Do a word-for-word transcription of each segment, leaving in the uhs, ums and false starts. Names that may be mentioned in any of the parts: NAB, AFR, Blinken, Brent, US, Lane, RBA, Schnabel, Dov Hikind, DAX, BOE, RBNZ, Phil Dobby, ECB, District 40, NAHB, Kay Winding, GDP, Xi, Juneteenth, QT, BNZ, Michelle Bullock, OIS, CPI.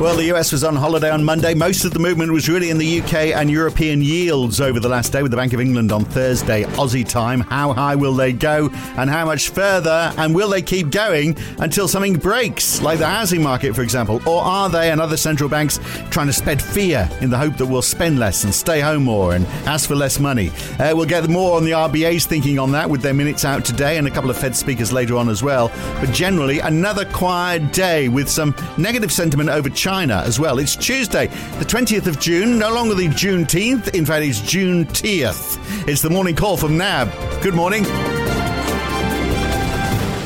Well, the U S was on holiday on Monday. Most of the movement was really in the U K and European yields over the last day, with the Bank of England on Thursday, Aussie time. How high will they go and how much further? And will they keep going until something breaks, like the housing market, for example? Or are they and other central banks trying to spread fear in the hope that we'll spend less and stay home more and ask for less money? Uh, we'll get more on the R B A's thinking on that with their minutes out today and a couple of Fed speakers later on as well. But generally, another quiet day with some negative sentiment over China as well. It's Tuesday, the twentieth of June, no longer the Juneteenth. In fact, it's Junetieth. It's the morning call from N A B. Good morning.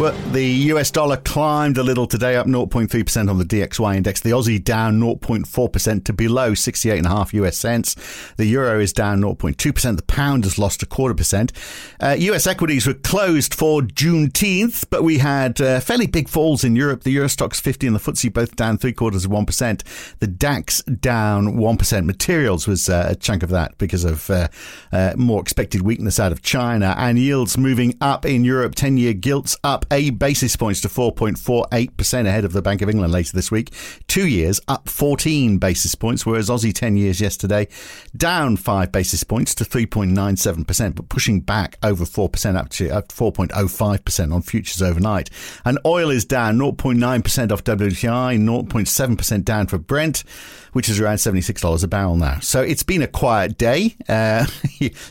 Well, the U S dollar climbed a little today, up zero point three percent on the D X Y index. The Aussie down zero point four percent to below sixty-eight point five U S cents. The euro is down zero point two percent. The pound has lost a quarter percent. Uh, U S equities were closed for Juneteenth, but we had uh, fairly big falls in Europe. The Euro Stocks fifty and the F T S E both down three quarters of one percent. The DAX down one percent. Materials was uh, a chunk of that because of uh, uh, more expected weakness out of China. And yields moving up in Europe. ten-year gilts up eight basis points to four point four eight percent ahead of the Bank of England later this week. Two years up fourteen basis points, whereas Aussie ten years yesterday down five basis points to three point nine seven percent, but pushing back over four percent up to up to four point oh five percent on futures overnight. And oil is down zero point nine percent off W T I, zero point seven percent down for Brent, which is around seventy-six dollars a barrel now. So it's been a quiet day uh,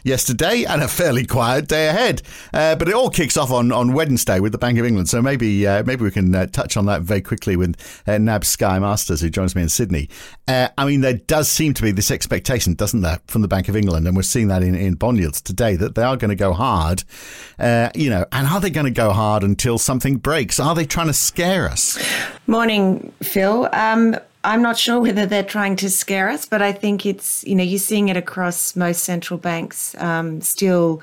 yesterday and a fairly quiet day ahead. Uh, but it all kicks off on, on Wednesday with the Bank Bank of England. So maybe uh, maybe we can uh, touch on that very quickly with uh, N A B Sky Masters, who joins me in Sydney. Uh, I mean, there does seem to be this expectation, doesn't there, from the Bank of England, and we're seeing that in, in bond yields today, that they are going to go hard, uh, you know, and are they going to go hard until something breaks? Are they trying to scare us? Morning, Phil. Um, I'm not sure whether they're trying to scare us, but I think it's, you know, you're seeing it across most central banks um, still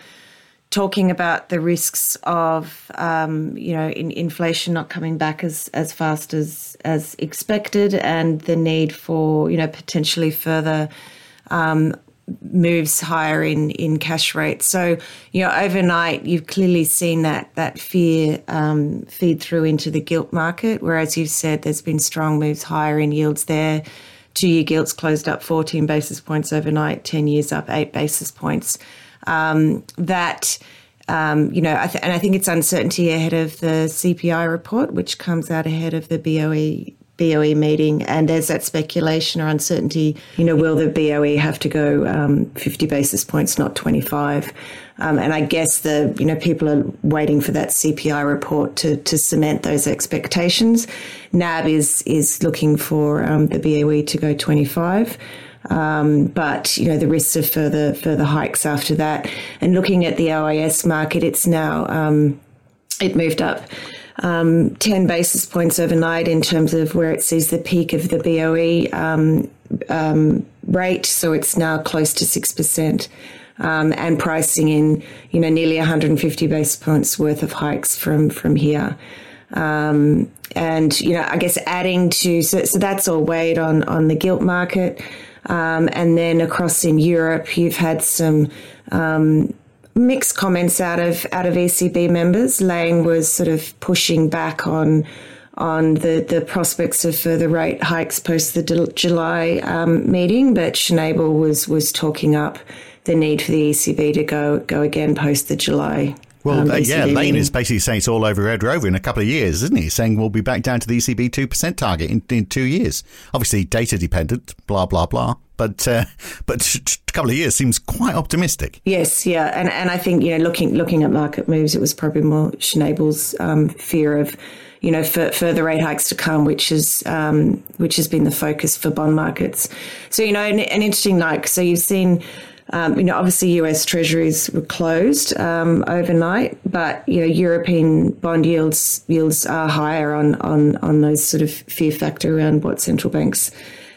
talking about the risks of, um, you know, in, inflation not coming back as, as fast as, as expected, and the need for, you know, potentially further um, moves higher in, in cash rates. So, you know, overnight you've clearly seen that that fear um, feed through into the gilt market, whereas you've said there's been strong moves higher in yields there. Two-year gilts closed up fourteen basis points overnight, ten years up eight basis points. Um, that, um, you know, I th- and I think it's uncertainty ahead of the C P I report, which comes out ahead of the B O E, B O E meeting. And there's that speculation or uncertainty, you know, will the B O E have to go um, fifty basis points, not twenty-five? Um, and I guess the, you know, people are waiting for that C P I report to, to cement those expectations. N A B is, is looking for um, the B O E to go twenty-five. Um, but, you know, the risks of further further hikes after that. And looking at the O I S market, it's now, um, it moved up um, ten basis points overnight in terms of where it sees the peak of the B O E um, um, rate. So it's now close to six percent um, and pricing in, you know, nearly one hundred fifty basis points worth of hikes from, from here. Um, and, you know, I guess adding to, so, so that's all weighed on, on the gilt market. Um, and then across in Europe, you've had some um, mixed comments out of out of E C B members. Lane was sort of pushing back on on the, the prospects of further rate hikes post the D- July um, meeting, but Schnabel was was talking up the need for the E C B to go go again post the July. Well, um, uh, yeah, Lane is basically saying it's all over Red Rover in a couple of years, isn't he? Saying we'll be back down to the E C B two percent target in, in two years. Obviously, data dependent, blah, blah, blah. But uh, but a couple of years seems quite optimistic. Yes, yeah. And and I think, you know, looking looking at market moves, it was probably more Schnabel's um, fear of, you know, f- further rate hikes to come, which is um, which has been the focus for bond markets. So, you know, an, an interesting night. So you've seen... Um, you know, obviously, U S Treasuries were closed um, overnight, but you know, European bond yields yields are higher on on on those sort of fear factor around what central banks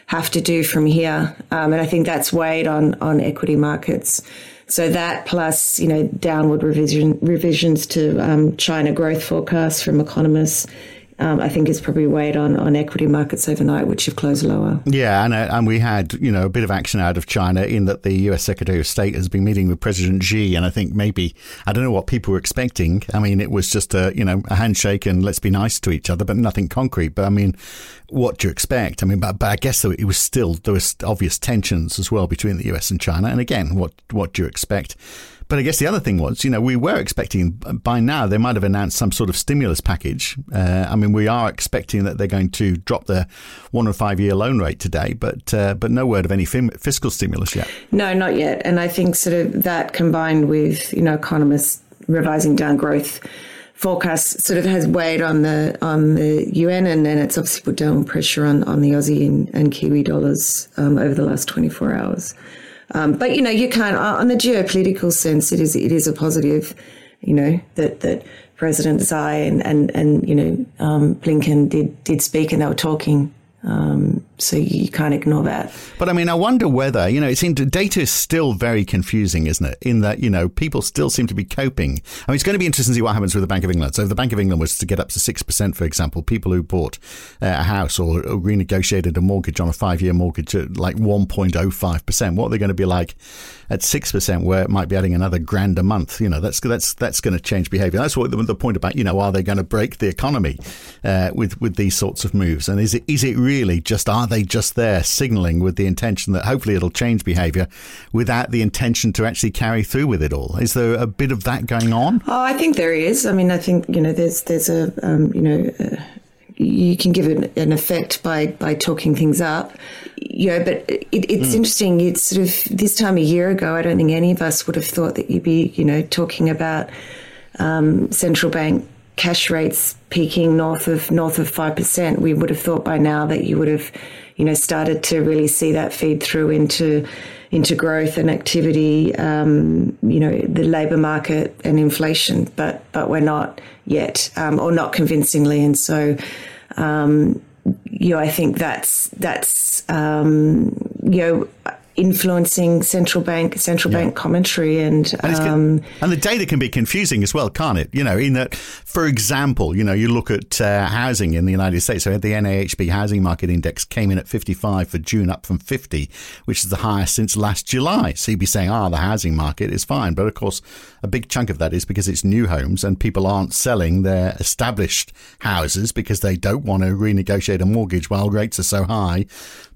have to do from here, um, and I think that's weighed on on equity markets. So that plus, you know, downward revision revisions to um, China growth forecasts from economists. um, I think it's probably weighed on, on equity markets overnight, which have closed lower. Yeah, and, uh, and we had, you know, a bit of action out of China in that the U S Secretary of State has been meeting with President Xi, and I think maybe, I don't know what people were expecting. I mean, it was just a, you know, a handshake and let's be nice to each other, but nothing concrete. But I mean, what do you expect? I mean, but, but I guess it was still, there was obvious tensions as well between the U S and China. And again, what, what do you expect? But I guess the other thing was, you know, we were expecting by now they might have announced some sort of stimulus package. Uh, I mean, we are expecting that they're going to drop their one and five year loan rate today, but uh, but no word of any f- fiscal stimulus yet. No, not yet. And I think sort of that combined with, you know, economists revising down growth forecasts sort of has weighed on the on the yuan, and then it's obviously put down pressure on, on the Aussie and, and Kiwi dollars um, over the last twenty-four hours. Um, but, you know, you can't, on the geopolitical sense, it is it is a positive, you know, that, that President Xi and, and, and you know, um, Blinken did, did speak and they were talking. Um, so you can't ignore that. But I mean, I wonder whether, you know, it seemed data is still very confusing, isn't it? In that, you know, people still seem to be coping. I mean, it's going to be interesting to see what happens with the Bank of England. So if the Bank of England was to get up to six percent, for example, people who bought a house or renegotiated a mortgage on a five-year mortgage at like one point oh five percent, what are they going to be like at six percent where it might be adding another grand a month? You know, that's that's that's going to change behaviour. That's what the, the point about, you know, are they going to break the economy uh, with, with these sorts of moves? And is it is it really... Really, just are they just there signaling with the intention that hopefully it'll change behaviour without the intention to actually carry through with it all? Is there a bit of that going on? Oh, I think there is. I mean, I think, you know, there's there's a, um, you know, uh, you can give it an effect by, by talking things up, you know, but it, it's mm. interesting. It's sort of this time a year ago, I don't think any of us would have thought that you'd be, you know, talking about um, central bank cash rates peaking north of north of five percent. We would have thought by now that you would have, you know, started to really see that feed through into into growth and activity, um, you know, the labour market and inflation. But but we're not yet, um, or not convincingly. And so, um, you know, I think that's that's um, you know, influencing central bank central yeah. bank commentary, and and, um, and the data can be confusing as well, can't it? You know, in that, for example, you know, you look at uh, housing in the United States. So the N A H B housing market index came in at fifty-five for June, up from fifty, which is the highest since last July. So you'd be saying, ah, oh, the housing market is fine, but of course, a big chunk of that is because it's new homes and people aren't selling their established houses because they don't want to renegotiate a mortgage while rates are so high.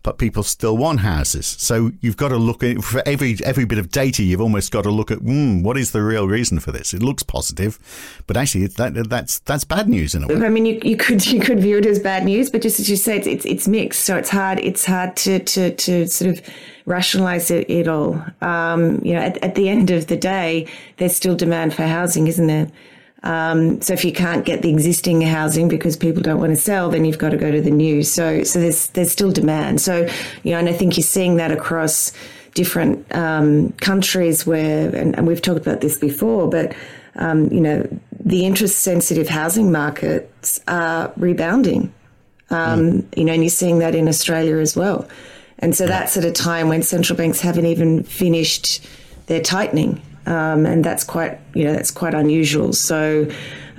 But people still want houses. So you've got to look at, for every every bit of data, you've almost got to look at, mm, what is the real reason for this? It looks positive, but actually that, that's that's bad news in a way. I mean, you, you could you could view it as bad news, but just as you say, it's it's, it's mixed. So it's hard it's hard to to, to sort of rationalize it, it all. Um, you know, at, at the end of the day, there's still demand for housing, isn't there? Um, so if you can't get the existing housing because people don't want to sell, then you've got to go to the new. So so there's there's still demand. So, you know, and I think you're seeing that across different um, countries where, and, and we've talked about this before, but, um, you know, the interest-sensitive housing markets are rebounding, um, mm. you know, and you're seeing that in Australia as well. And so that's at a time when central banks haven't even finished their tightening. Um, and that's quite, you know, that's quite unusual. So,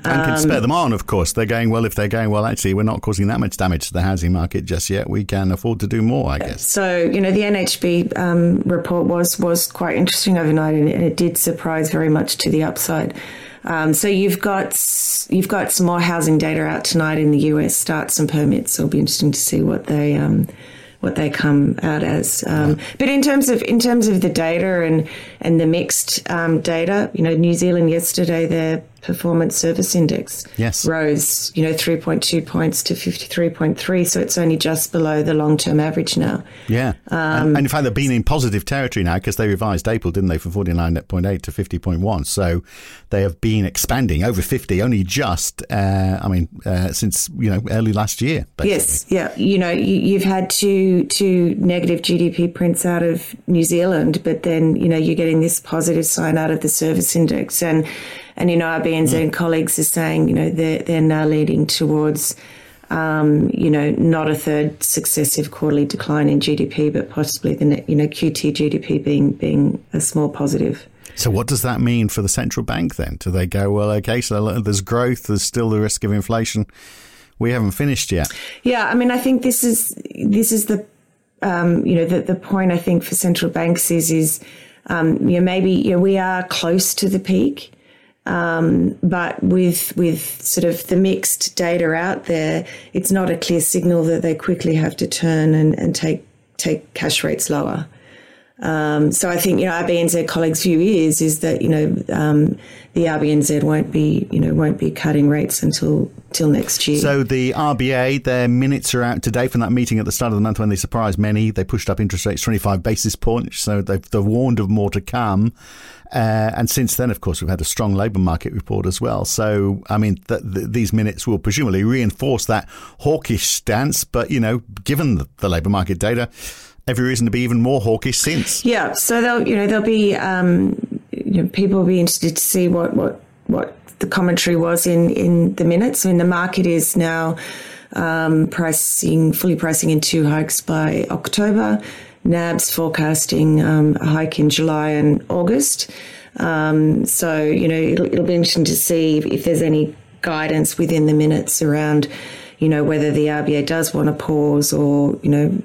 um, and can spur them on, of course. They're going, well, if they're going, well, actually, we're not causing that much damage to the housing market just yet. We can afford to do more, I guess. So, you know, the N A H B um, report was was quite interesting overnight, and it did surprise very much to the upside. Um, so you've got you've got some more housing data out tonight in the U S, starts and permits. So it'll be interesting to see what they um, what they come out as. Um, but in terms of in terms of the data and, and the mixed um, data, you know, New Zealand yesterday, their performance service index yes. rose, you know, three point two points to fifty-three point three. So it's only just below the long-term average now. Yeah. Um, and, and in fact, they've been in positive territory now because they revised April, didn't they, from forty-nine point eight to fifty point one. So they have been expanding over fifty only just, uh, I mean, uh, since, you know, early last year. Basically. Yes. Yeah. You know, you, you've had two, two negative G D P prints out of New Zealand, but then, you know, you're getting this positive sign out of the service index. And And, you know, our B N Z yeah. colleagues are saying, you know, they're, they're now leading towards, um, you know, not a third successive quarterly decline in G D P, but possibly the net, you know, Q T G D P being being a small positive. So what does that mean for the central bank then? Do they go, well, OK, so there's growth, there's still the risk of inflation. we haven't finished yet. Yeah, I mean, I think this is this is the um, you know the the point I think for central banks is is um, you know maybe you know, we are close to the peak. Um, but with with sort of the mixed data out there, it's not a clear signal that they quickly have to turn and, and take take cash rates lower. Um, so I think you know our B N Z colleagues' view is is that you know um, the R B N Z won't be you know won't be cutting rates until till next year. So the R B A, their minutes are out today from that meeting at the start of the month when they surprised many. They pushed up interest rates twenty-five basis points. So they've, they've warned of more to come. Uh, and since then, of course, we've had a strong labour market report as well. So, I mean, th- th- these minutes will presumably reinforce that hawkish stance. But, you know, given the, the labour market data, every reason to be even more hawkish since. Yeah. So, they'll, you know, there'll be um, you know, people will be interested to see what, what, what the commentary was in, in the minutes. I mean, the market is now um, pricing, fully pricing in two hikes by October. N A B's forecasting um, a hike in July and August. Um, so, you know, it'll, it'll be interesting to see if, if there's any guidance within the minutes around, you know, whether the R B A does want to pause or, you know,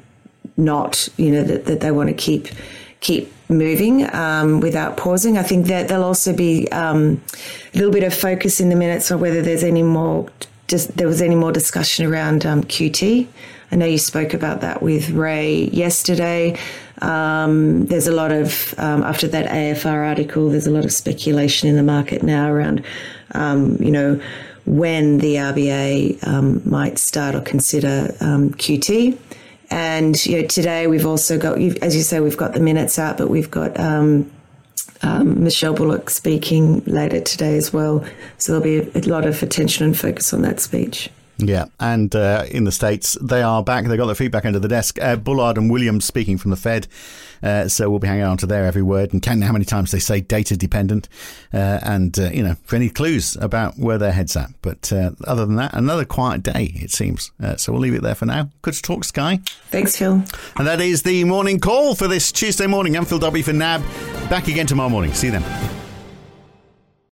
not, you know, that, that they want to keep keep moving um, without pausing. I think that there'll also be um, a little bit of focus in the minutes on whether there's any more, just there was any more discussion around um, Q T. I know you spoke about that with Ray yesterday. Um, there's a lot of, um, after that A F R article, there's a lot of speculation in the market now around, um, you know, when the R B A um, might start or consider um, Q T. And, you know, today we've also got, as you say, we've got the minutes out, but we've got um, um, Michelle Bullock speaking later today as well. So there'll be a lot of attention and focus on that speech. Yeah, and uh, in the States, they are back. They got their feet back under the desk. Uh, Bullard and Williams speaking from the Fed. Uh, so we'll be hanging on to their every word and counting how many times they say data dependent uh, and, uh, you know, for any clues about where their head's at. But uh, other than that, another quiet day, it seems. Uh, so we'll leave it there for now. Good to talk, Sky. Thanks, Phil. And that is the morning call for this Tuesday morning. I'm Phil Dobby for N A B. Back again tomorrow morning. See you then.